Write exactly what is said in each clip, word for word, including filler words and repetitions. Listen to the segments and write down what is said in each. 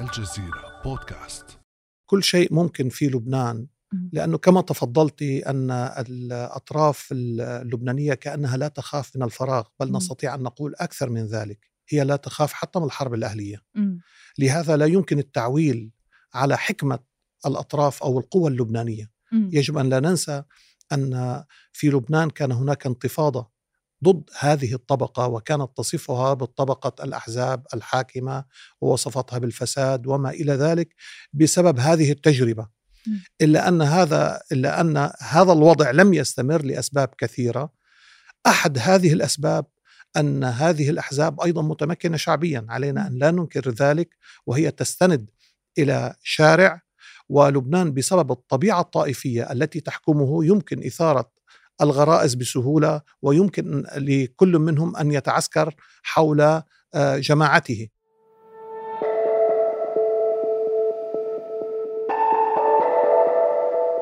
الجزيرة بودكاست. كل شيء ممكن في لبنان، لأنه كما تفضلتي أن الأطراف اللبنانية كأنها لا تخاف من الفراغ، بل نستطيع أن نقول أكثر من ذلك، هي لا تخاف حتى من الحرب الأهلية. لهذا لا يمكن التعويل على حكمة الأطراف أو القوى اللبنانية. يجب أن لا ننسى أن في لبنان كان هناك انتفاضة ضد هذه الطبقة، وكانت تصفها بالطبقة الأحزاب الحاكمة ووصفتها بالفساد وما إلى ذلك بسبب هذه التجربة. إلا أن هذا إلا أن هذا الوضع لم يستمر لأسباب كثيرة. أحد هذه الأسباب أن هذه الأحزاب أيضا متمكنة شعبيا، علينا أن لا ننكر ذلك، وهي تستند إلى شارع، ولبنان بسبب الطبيعة الطائفية التي تحكمه يمكن إثارة الغرائز بسهولة، ويمكن لكل منهم أن يتعسكر حول جماعته.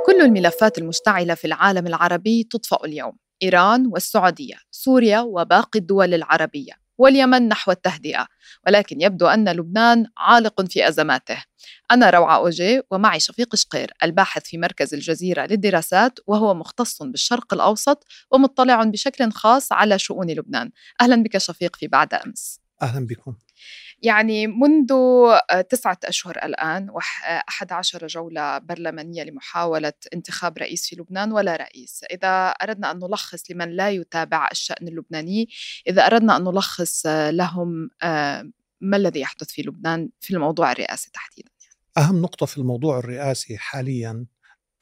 كل الملفات المشتعلة في العالم العربي تطفأ اليوم، إيران والسعودية، سوريا وباقي الدول العربية، واليمن نحو التهدئة، ولكن يبدو أن لبنان عالق في أزماته. أنا روعة أوجيه، ومعي شفيق شقير، الباحث في مركز الجزيرة للدراسات، وهو مختص بالشرق الأوسط ومطلع بشكل خاص على شؤون لبنان. أهلا بك شفيق في بعد أمس. أهلا بكم. يعني منذ تسعة أشهر الآن وأحد عشر جولة برلمانية لمحاولة انتخاب رئيس في لبنان ولا رئيس. إذا أردنا أن نلخص لمن لا يتابع الشأن اللبناني، إذا أردنا أن نلخص لهم ما الذي يحدث في لبنان في الموضوع الرئاسي تحديدا، يعني. أهم نقطة في الموضوع الرئاسي حاليا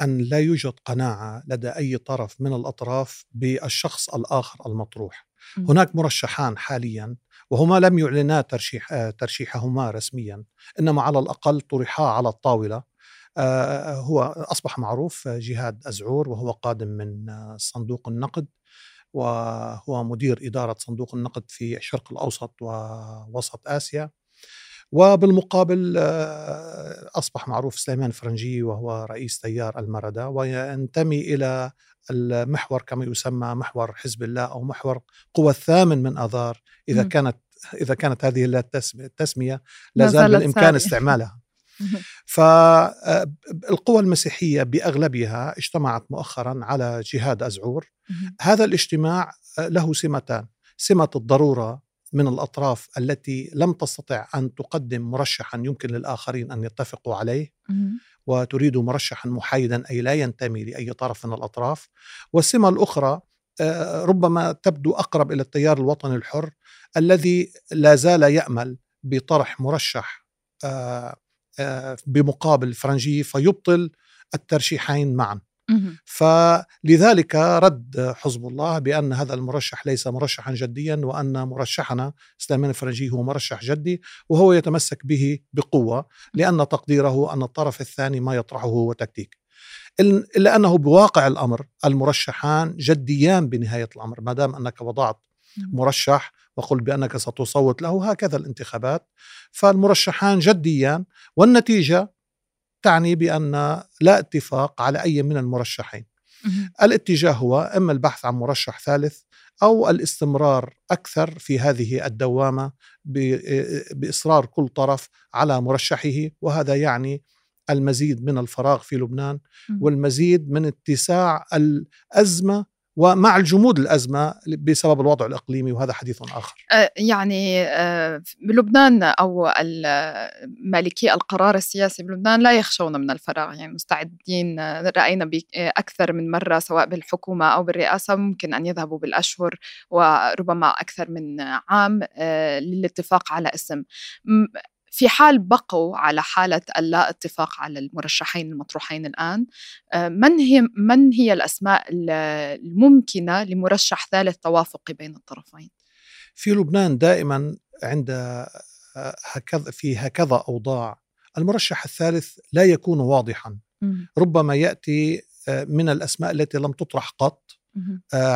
أن لا يوجد قناعة لدى أي طرف من الأطراف بالشخص الآخر المطروح. م. هناك مرشحان حاليا، وهما لم يعلنا ترشيح ترشيحهما رسميا، إنما على الأقل طرحا على الطاولة. هو أصبح معروف جهاد أزعور، وهو قادم من صندوق النقد، وهو مدير إدارة صندوق النقد في الشرق الأوسط ووسط آسيا. وبالمقابل أصبح معروف سليمان فرنجي، وهو رئيس تيار المردة، وينتمي إلى المحور كما يسمى محور حزب الله، أو محور قوى الثامن من آذار. إذا م. كانت إذا كانت هذه التسمية لا زال بالإمكان استعمالها. فالقوى المسيحية بأغلبها اجتمعت مؤخرا على جهاد أزعور. م. هذا الاجتماع له سمتان: سمة الضرورة من الأطراف التي لم تستطع أن تقدم مرشحا يمكن للآخرين أن يتفقوا عليه، وتريد مرشحا محايدا أي لا ينتمي لأي طرف من الأطراف. والسمة الأخرى ربما تبدو أقرب إلى التيار الوطني الحر، الذي لا زال يأمل بطرح مرشح بمقابل فرنجي فيبطل الترشيحين معا. فلذلك رد حزب الله بأن هذا المرشح ليس مرشحا جديا، وأن مرشحنا سليمان فرنجي هو مرشح جدي، وهو يتمسك به بقوة، لأن تقديره أن الطرف الثاني ما يطرحه هو تكتيك. إلا أنه بواقع الأمر المرشحان جديان بنهاية الأمر، ما دام أنك وضعت مرشح وقل بأنك ستصوت له، هكذا الانتخابات، فالمرشحان جديان، والنتيجة تعني بأن لا اتفاق على أي من المرشحين. الاتجاه هو إما البحث عن مرشح ثالث، أو الاستمرار أكثر في هذه الدوامة بإصرار كل طرف على مرشحه، وهذا يعني المزيد من الفراغ في لبنان، والمزيد من اتساع الأزمة ومع الجمود الأزمة بسبب الوضع الإقليمي، وهذا حديث آخر. يعني لبنان أو مالكي القرار السياسي بلبنان لا يخشون من الفراغ، يعني مستعدين، رأينا أكثر من مرة سواء بالحكومة أو بالرئاسة ممكن أن يذهبوا بالأشهر وربما أكثر من عام للاتفاق على اسم، في حال بقوا على حالة اللا اتفاق على المرشحين المطروحين الآن. من هي من هي الأسماء الممكنة لمرشح ثالث توافقي بين الطرفين؟ في لبنان دائما عند هكذا في هكذا أوضاع المرشح الثالث لا يكون واضحا. م- ربما يأتي من الأسماء التي لم تطرح قط م-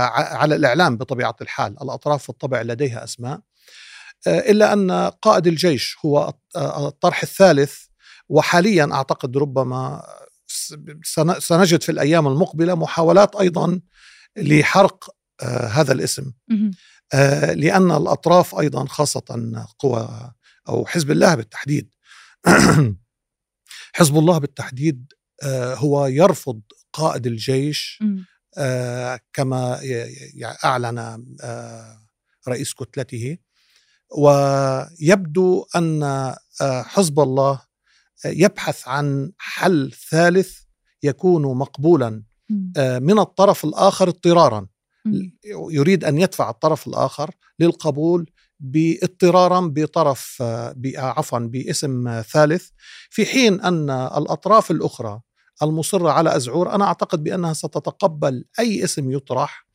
على الإعلام، بطبيعة الحال الأطراف بالطبع لديها أسماء. إلا أن قائد الجيش هو الطرح الثالث، وحاليا أعتقد ربما سنجد في الأيام المقبلة محاولات أيضا لحرق هذا الاسم، لأن الأطراف أيضا خاصة قوى أو حزب الله بالتحديد حزب الله بالتحديد هو يرفض قائد الجيش كما أعلن رئيس كتلته، ويبدو أن حزب الله يبحث عن حل ثالث يكون مقبولا من الطرف الآخر اضطرارا، يريد أن يدفع الطرف الآخر للقبول باضطرارا بطرف عفوا باسم ثالث، في حين أن الأطراف الأخرى المصرة على أزعور أنا أعتقد بأنها ستتقبل أي اسم يطرح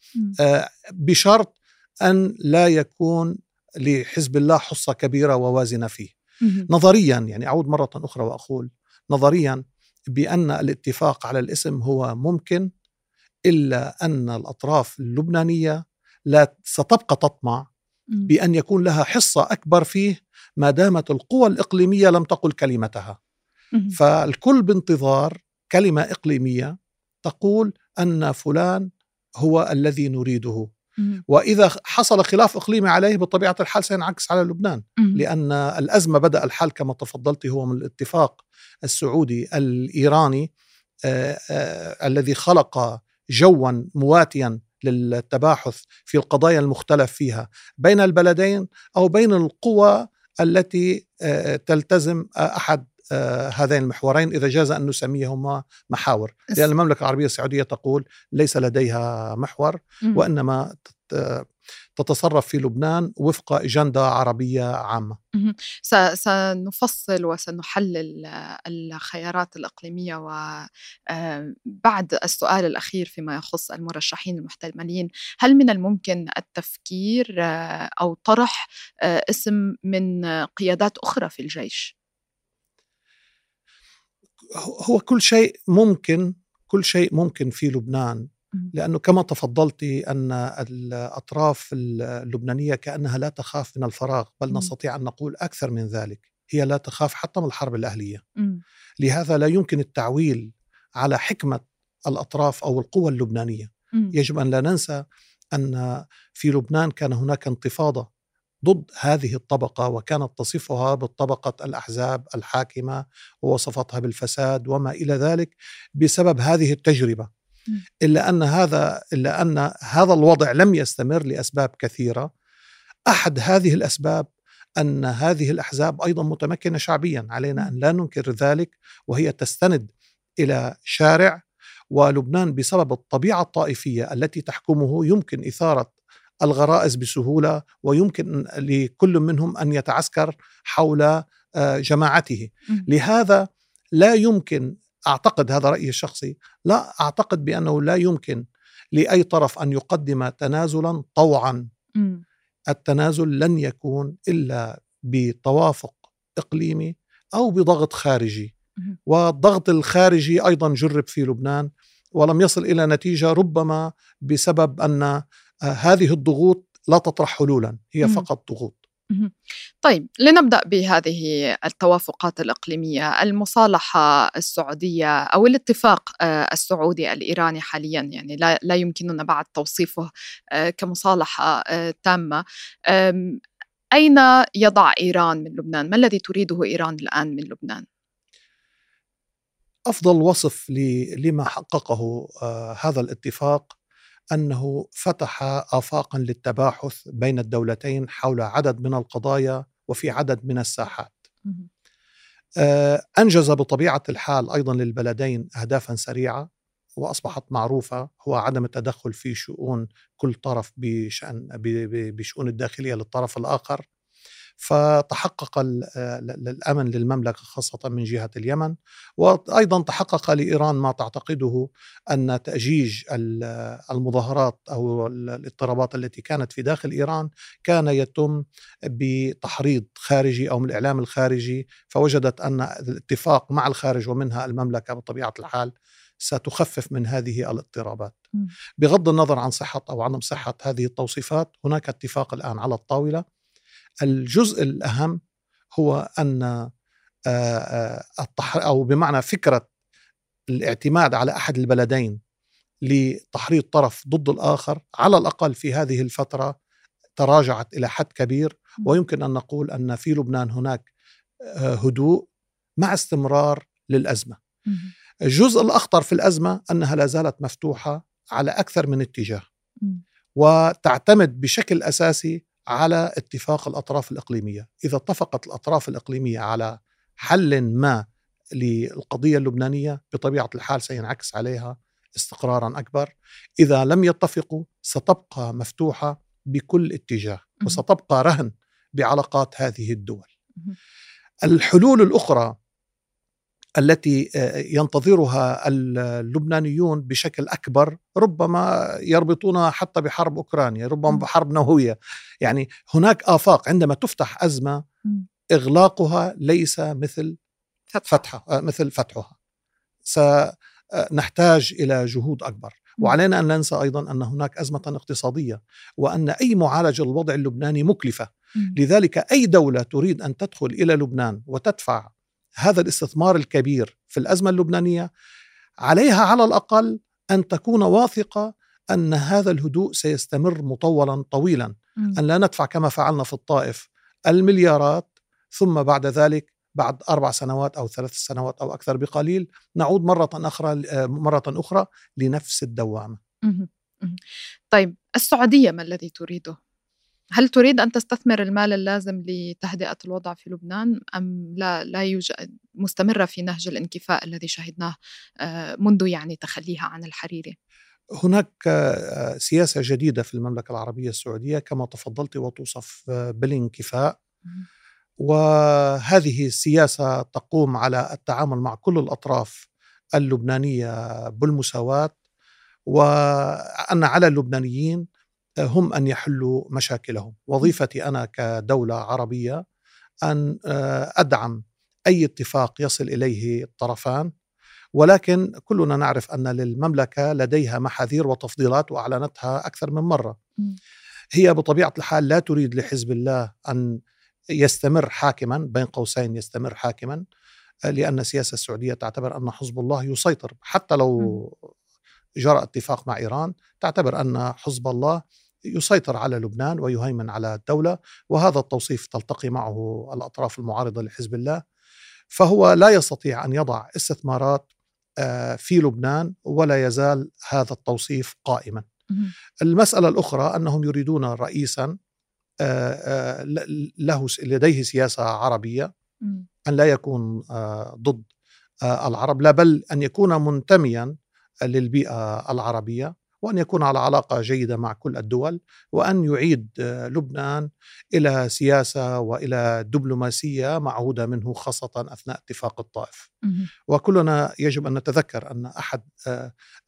بشرط أن لا يكون لحزب الله حصة كبيرة ووازنة فيه. نظريا يعني أعود مرة أخرى وأقول نظريا بأن الاتفاق على الاسم هو ممكن، إلا أن الأطراف اللبنانية لا ستبقى تطمع بأن يكون لها حصة أكبر فيه ما دامت القوى الإقليمية لم تقل كلمتها. فالكل بانتظار كلمة إقليمية تقول أن فلان هو الذي نريده، وإذا حصل خلاف إقليمي عليه بطبيعة الحال سينعكس على لبنان، لأن الأزمة بدأ الحل كما تفضلت هو من الاتفاق السعودي الإيراني آآ آآ الذي خلق جوا مواتيا للتباحث في القضايا المختلف فيها بين البلدين أو بين القوى التي تلتزم أحد هذين المحورين، إذا جاز أن نسميهما محاور، لأن المملكة العربية السعودية تقول ليس لديها محور وإنما تتصرف في لبنان وفق أجندة عربية عامة. سنفصل وسنحلل الخيارات الإقليمية، وبعد السؤال الأخير فيما يخص المرشحين المحتملين، هل من الممكن التفكير أو طرح اسم من قيادات أخرى في الجيش؟ هو كل شيء ممكن، كل شيء ممكن في لبنان، لأنه كما تفضلتي أن الأطراف اللبنانية كأنها لا تخاف من الفراغ، بل نستطيع أن نقول أكثر من ذلك، هي لا تخاف حتى من الحرب الأهلية. لهذا لا يمكن التعويل على حكمة الأطراف أو القوى اللبنانية. يجب أن لا ننسى أن في لبنان كان هناك انتفاضة ضد هذه الطبقة، وكانت تصفها بالطبقة الأحزاب الحاكمة ووصفتها بالفساد وما إلى ذلك بسبب هذه التجربة. إلا أن هذا إلا أن هذا الوضع لم يستمر لأسباب كثيرة. أحد هذه الأسباب أن هذه الأحزاب أيضا متمكنة شعبيا، علينا أن لا ننكر ذلك، وهي تستند إلى شارع، ولبنان بسبب الطبيعة الطائفية التي تحكمه يمكن إثارة الغرائز بسهولة، ويمكن لكل منهم أن يتعسكر حول جماعته. لهذا لا يمكن، أعتقد هذا رأيي الشخصي، لا أعتقد بأنه لا يمكن لأي طرف أن يقدم تنازلا طوعا. التنازل لن يكون إلا بتوافق إقليمي أو بضغط خارجي، والضغط الخارجي أيضا جرب في لبنان ولم يصل إلى نتيجة، ربما بسبب أن هذه الضغوط لا تطرح حلولا، هي فقط ضغوط. طيب، لنبدأ بهذه التوافقات الإقليمية، المصالحة السعودية أو الاتفاق السعودي الإيراني حاليا، يعني لا, لا يمكننا بعد توصيفه كمصالحة تامة. أين يضع إيران من لبنان؟ ما الذي تريده إيران الآن من لبنان؟ أفضل وصف لما حققه هذا الاتفاق أنه فتح آفاقا للتباحث بين الدولتين حول عدد من القضايا وفي عدد من الساحات. أنجز بطبيعة الحال أيضا للبلدين أهدافا سريعة وأصبحت معروفة، هو عدم التدخل في شؤون كل طرف بشأن بشؤون الداخلية للطرف الآخر. فتحقق الأمن للمملكة خاصة من جهة اليمن، وأيضا تحقق لإيران ما تعتقده أن تأجيج المظاهرات أو الاضطرابات التي كانت في داخل إيران كان يتم بتحريض خارجي أو من الإعلام الخارجي، فوجدت أن الاتفاق مع الخارج ومنها المملكة بطبيعة الحال ستخفف من هذه الاضطرابات. بغض النظر عن صحة أو عدم صحة هذه التوصيفات، هناك اتفاق الآن على الطاولة. الجزء الأهم هو أن أو بمعنى فكرة الاعتماد على أحد البلدين لتحريض طرف ضد الآخر على الأقل في هذه الفترة تراجعت إلى حد كبير، ويمكن أن نقول أن في لبنان هناك هدوء مع استمرار للأزمة. الجزء الأخطر في الأزمة أنها لا زالت مفتوحة على أكثر من اتجاه، وتعتمد بشكل أساسي على اتفاق الأطراف الإقليمية. إذا اتفقت الأطراف الإقليمية على حل ما للقضية اللبنانية، بطبيعة الحال سينعكس عليها استقرارا أكبر. إذا لم يتفقوا ستبقى مفتوحة بكل اتجاه، وستبقى رهن بعلاقات هذه الدول. الحلول الأخرى التي ينتظرها اللبنانيون بشكل أكبر ربما يربطونها حتى بحرب أوكرانيا، ربما بحرب نووية. يعني هناك آفاق عندما تفتح أزمة إغلاقها ليس مثل فتحها مثل فتحها سنحتاج إلى جهود أكبر. وعلينا أن ننسى أيضا أن هناك أزمة اقتصادية، وأن أي معالجة للوضع اللبناني مكلفة. لذلك أي دولة تريد أن تدخل إلى لبنان وتدفع هذا الاستثمار الكبير في الأزمة اللبنانية عليها على الأقل أن تكون واثقة أن هذا الهدوء سيستمر مطولا طويلا، أن لا ندفع كما فعلنا في الطائف المليارات ثم بعد ذلك بعد أربع سنوات أو ثلاث سنوات أو أكثر بقليل نعود مرة أخرى مرة أخرى لنفس الدوامة. طيب السعودية ما الذي تريده؟ هل تريد أن تستثمر المال اللازم لتهدئة الوضع في لبنان أم لا لا يوجد، مستمرة في نهج الانكفاء الذي شهدناه منذ يعني تخليها عن الحريري؟ هناك سياسة جديدة في المملكة العربية السعودية كما تفضلت وتوصف بالانكفاء، وهذه السياسة تقوم على التعامل مع كل الأطراف اللبنانية بالمساواة، وأن على اللبنانيين هم أن يحلوا مشاكلهم. وظيفتي أنا كدولة عربية أن أدعم أي اتفاق يصل إليه الطرفان، ولكن كلنا نعرف أن للمملكة لديها محاذير وتفضيلات وأعلنتها أكثر من مرة. هي بطبيعة الحال لا تريد لحزب الله أن يستمر حاكما، بين قوسين يستمر حاكما، لأن السياسة السعودية تعتبر أن حزب الله يسيطر. حتى لو جرى اتفاق مع إيران تعتبر أن حزب الله يسيطر على لبنان ويهيمن على الدولة، وهذا التوصيف تلتقي معه الأطراف المعارضة لحزب الله. فهو لا يستطيع أن يضع استثمارات في لبنان، ولا يزال هذا التوصيف قائما. المسألة الأخرى أنهم يريدون رئيسا له لديه سياسة عربية، أن لا يكون ضد العرب، لا بل أن يكون منتميا للبيئة العربية، وأن يكون على علاقة جيدة مع كل الدول، وأن يعيد لبنان إلى سياسة وإلى دبلوماسية معهودة منه، خاصة أثناء اتفاق الطائف. وكلنا يجب أن نتذكر أن أحد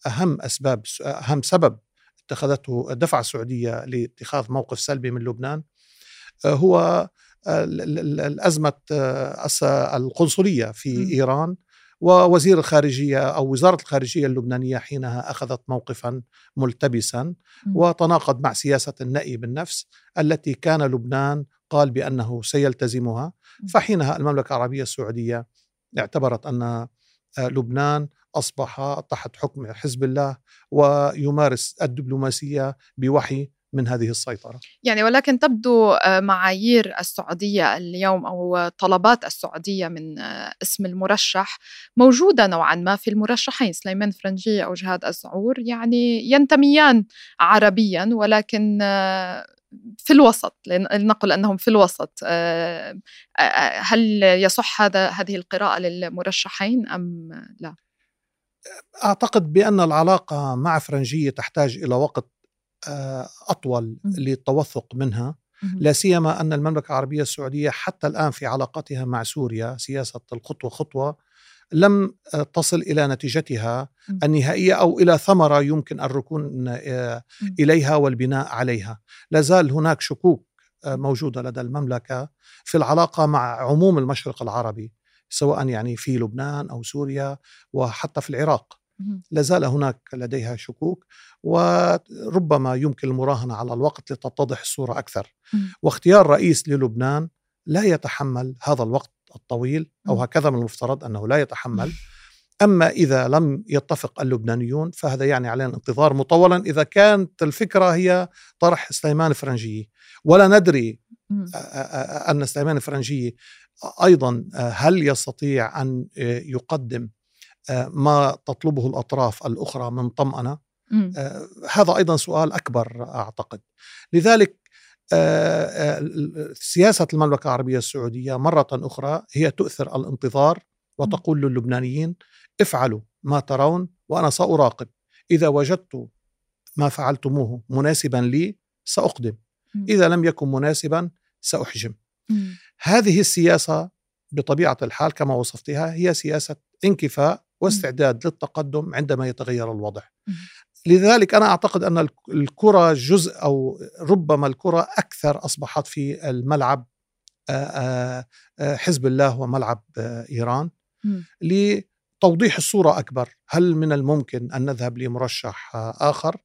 أهم أسباب أهم سبب اتخذته دفع السعودية لاتخاذ موقف سلبي من لبنان هو الأزمة القنصلية في إيران، ووزير الخارجية أو وزارة الخارجية اللبنانية حينها أخذت موقفا ملتبسا وتناقض مع سياسة النأي بالنفس التي كان لبنان قال بأنه سيلتزمها. فحينها المملكة العربية السعودية اعتبرت أن لبنان أصبح تحت حكم حزب الله ويمارس الدبلوماسية بوحي من هذه السيطرة. يعني ولكن تبدو معايير السعودية اليوم أو طلبات السعودية من اسم المرشح موجودة نوعا ما في المرشحين سليمان فرنجي أو جهاد أزعور، يعني ينتميان عربيا ولكن في الوسط، لنقل أنهم في الوسط. هل يصح هذا هذه القراءة للمرشحين أم لا؟ أعتقد بأن العلاقة مع فرنجي تحتاج إلى وقت أطول للتوثق منها، لا سيما أن المملكة العربية السعودية حتى الآن في علاقتها مع سوريا سياسة الخطوة خطوة لم تصل إلى نتيجتها النهائية أو إلى ثمرة يمكن الركون إليها والبناء عليها. لازال هناك شكوك موجودة لدى المملكة في العلاقة مع عموم المشرق العربي، سواء يعني في لبنان أو سوريا وحتى في العراق. لازال هناك لديها شكوك، وربما يمكن المراهنة على الوقت لتتضح الصورة أكثر. واختيار رئيس للبنان لا يتحمل هذا الوقت الطويل، أو هكذا من المفترض أنه لا يتحمل. أما إذا لم يتفق اللبنانيون فهذا يعني علينا انتظار مطولا، إذا كانت الفكرة هي طرح سليمان فرنجي. ولا ندري أن سليمان فرنجي أيضا هل يستطيع أن يقدم ما تطلبه الأطراف الأخرى من طمأنة؟ هذا أيضا سؤال أكبر أعتقد. لذلك سياسة المملكة العربية السعودية مرة أخرى هي تؤثر الانتظار وتقول للبنانيين افعلوا ما ترون وأنا سأراقب، إذا وجدت ما فعلتموه مناسبا لي سأقدم، إذا لم يكن مناسبا سأحجم. هذه السياسة بطبيعة الحال كما وصفتها هي سياسة انكفاء واستعداد للتقدم عندما يتغير الوضع. لذلك أنا أعتقد أن الكرة جزء أو ربما الكرة أكثر أصبحت في الملعب حزب الله وملعب إيران لتوضيح الصورة أكبر. هل من الممكن أن نذهب لمرشح آخر؟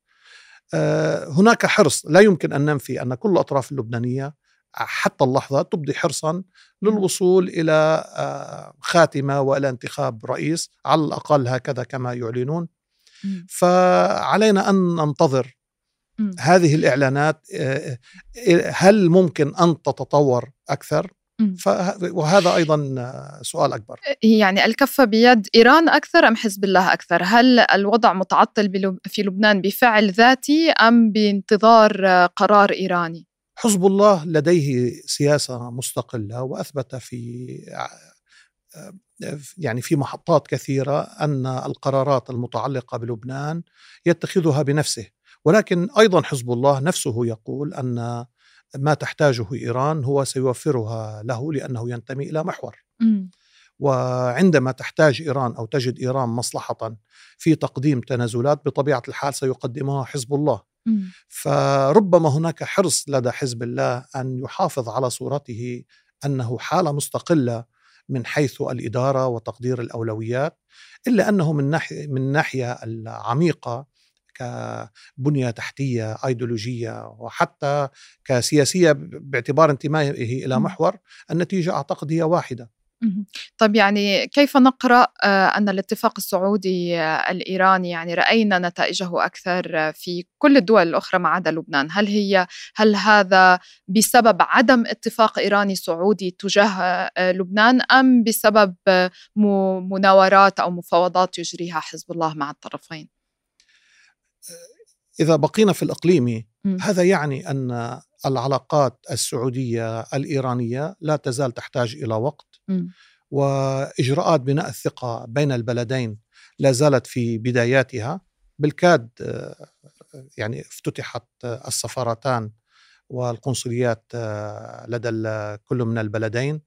هناك حرص لا يمكن أن ننفي أن كل الأطراف اللبنانية حتى اللحظة تبدي حرصا للوصول إلى خاتمة وإلى انتخاب رئيس على الأقل، هكذا كما يعلنون. فعلينا أن ننتظر هذه الإعلانات، هل ممكن أن تتطور أكثر؟ وهذا أيضا سؤال أكبر. يعني الكفة بيد إيران أكثر أم حزب الله أكثر؟ هل الوضع متعطل في لبنان بفعل ذاتي أم بانتظار قرار إيراني؟ حزب الله لديه سياسة مستقلة، وأثبت في يعني في محطات كثيرة أن القرارات المتعلقة بلبنان يتخذها بنفسه، ولكن أيضا حزب الله نفسه يقول أن ما تحتاجه إيران هو سيوفرها له لأنه ينتمي إلى محور. م. وعندما تحتاج إيران أو تجد إيران مصلحة في تقديم تنازلات بطبيعة الحال سيقدمها حزب الله. م. فربما هناك حرص لدى حزب الله أن يحافظ على صورته أنه حالة مستقلة من حيث الإدارة وتقدير الأولويات، إلا أنه من ناحية من ناحية العميقة كبنية تحتية أيديولوجية وحتى كسياسية باعتبار انتمائه إلى محور، النتيجة أعتقد هي واحدة. طب يعني كيف نقرأ أن الاتفاق السعودي الإيراني يعني رأينا نتائجه أكثر في كل الدول الأخرى ما عدا لبنان؟ هل هي هل هذا بسبب عدم اتفاق إيراني سعودي تجاه لبنان أم بسبب مناورات أو مفاوضات يجريها حزب الله مع الطرفين؟ إذا بقينا في الإقليمي هذا يعني أن العلاقات السعودية الإيرانية لا تزال تحتاج إلى وقت، وإجراءات بناء الثقة بين البلدين لا زالت في بداياتها، بالكاد يعني افتتحت السفارتان والقنصليات لدى كل من البلدين،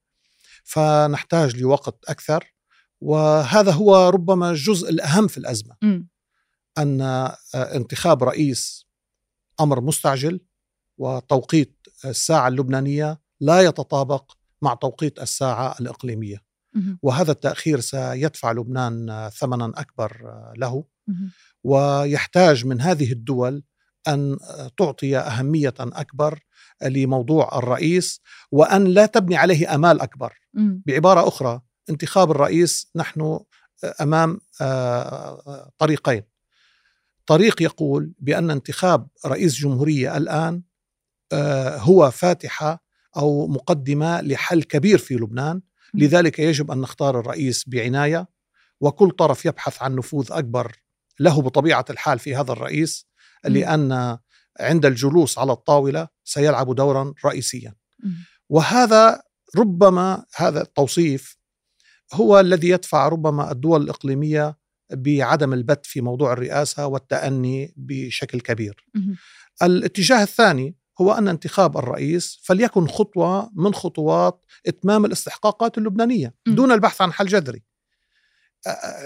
فنحتاج لوقت أكثر. وهذا هو ربما الجزء الأهم في الأزمة، م. أن انتخاب رئيس أمر مستعجل، وتوقيت الساعة اللبنانية لا يتطابق مع توقيت الساعة الإقليمية، وهذا التأخير سيدفع لبنان ثمنا أكبر له، ويحتاج من هذه الدول أن تعطي أهمية أكبر لموضوع الرئيس وأن لا تبني عليه أمال أكبر. بعبارة أخرى، انتخاب الرئيس نحن أمام طريقين، طريق يقول بأن انتخاب رئيس جمهورية الآن هو فاتحة أو مقدمة لحل كبير في لبنان، لذلك يجب أن نختار الرئيس بعناية وكل طرف يبحث عن نفوذ أكبر له بطبيعة الحال في هذا الرئيس، لأن عند الجلوس على الطاولة سيلعب دورا رئيسيا. وهذا ربما هذا التوصيف هو الذي يدفع ربما الدول الإقليمية بعدم البت في موضوع الرئاسة والتأني بشكل كبير. الاتجاه الثاني هو أن انتخاب الرئيس فليكن خطوة من خطوات إتمام الاستحقاقات اللبنانية دون البحث عن حل جذري،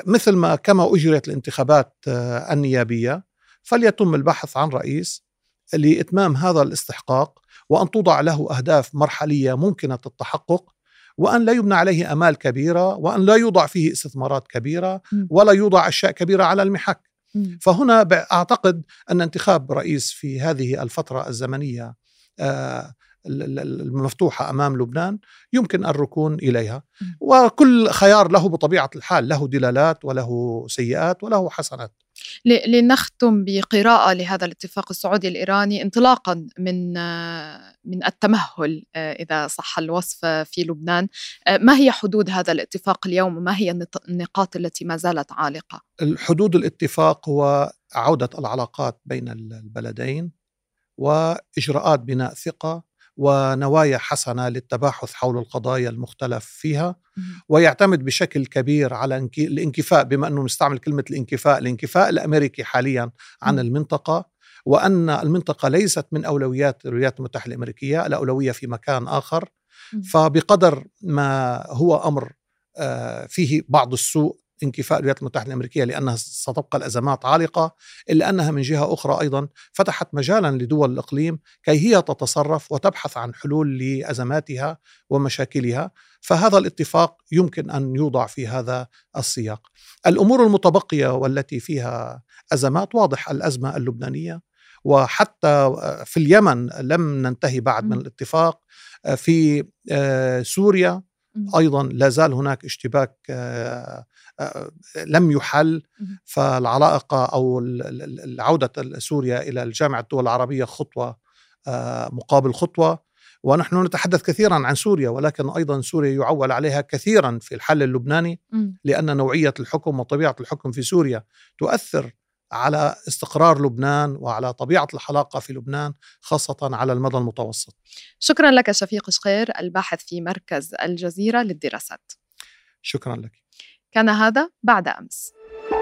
مثل ما كما أجريت الانتخابات النيابية، فليتم البحث عن رئيس لإتمام هذا الاستحقاق، وأن توضع له أهداف مرحلية ممكنة التحقق، وأن لا يبنى عليه أمال كبيرة، وأن لا يوضع فيه استثمارات كبيرة ولا يوضع أشياء كبيرة على المحك. فهنا أعتقد أن انتخاب رئيس في هذه الفترة الزمنية المفتوحة أمام لبنان يمكن الركون إليها، وكل خيار له بطبيعة الحال له دلالات وله سيئات وله حسنات. لنختم بقراءة لهذا الاتفاق السعودي الإيراني انطلاقا من من التمهل إذا صح الوصف في لبنان، ما هي حدود هذا الاتفاق اليوم وما هي النقاط التي ما زالت عالقة؟ الحدود الاتفاق هو عودة العلاقات بين البلدين وإجراءات بناء ثقة ونوايا حسنة للتباحث حول القضايا المختلف فيها، ويعتمد بشكل كبير على الانكفاء، بما أنه نستعمل كلمة الانكفاء، الانكفاء الأمريكي حاليا عن المنطقة، وأن المنطقة ليست من أولويات الولايات المتحدة الأمريكية، الأولوية في مكان آخر. فبقدر ما هو أمر فيه بعض السوء انكفاء الولايات المتحدة الأمريكية لأنها ستبقى الأزمات عالقة، إلا أنها من جهة أخرى أيضا فتحت مجالا لدول الإقليم كي هي تتصرف وتبحث عن حلول لأزماتها ومشاكلها، فهذا الاتفاق يمكن أن يوضع في هذا السياق. الأمور المتبقية والتي فيها أزمات واضح، الأزمة اللبنانية، وحتى في اليمن لم ننتهي بعد من الاتفاق، في سوريا أيضا لا زال هناك اشتباك لم يحل، فالعلاقة أو العودة سوريا إلى الجامعة الدول العربية خطوة مقابل خطوة، ونحن نتحدث كثيرا عن سوريا، ولكن أيضا سوريا يعول عليها كثيرا في الحل اللبناني، لأن نوعية الحكم وطبيعة الحكم في سوريا تؤثر على استقرار لبنان وعلى طبيعة الحلاقة في لبنان خاصة على المدى المتوسط. شكرا لك شفيق شقير، الباحث في مركز الجزيرة للدراسات. شكرا لك. كان هذا بعد أمس.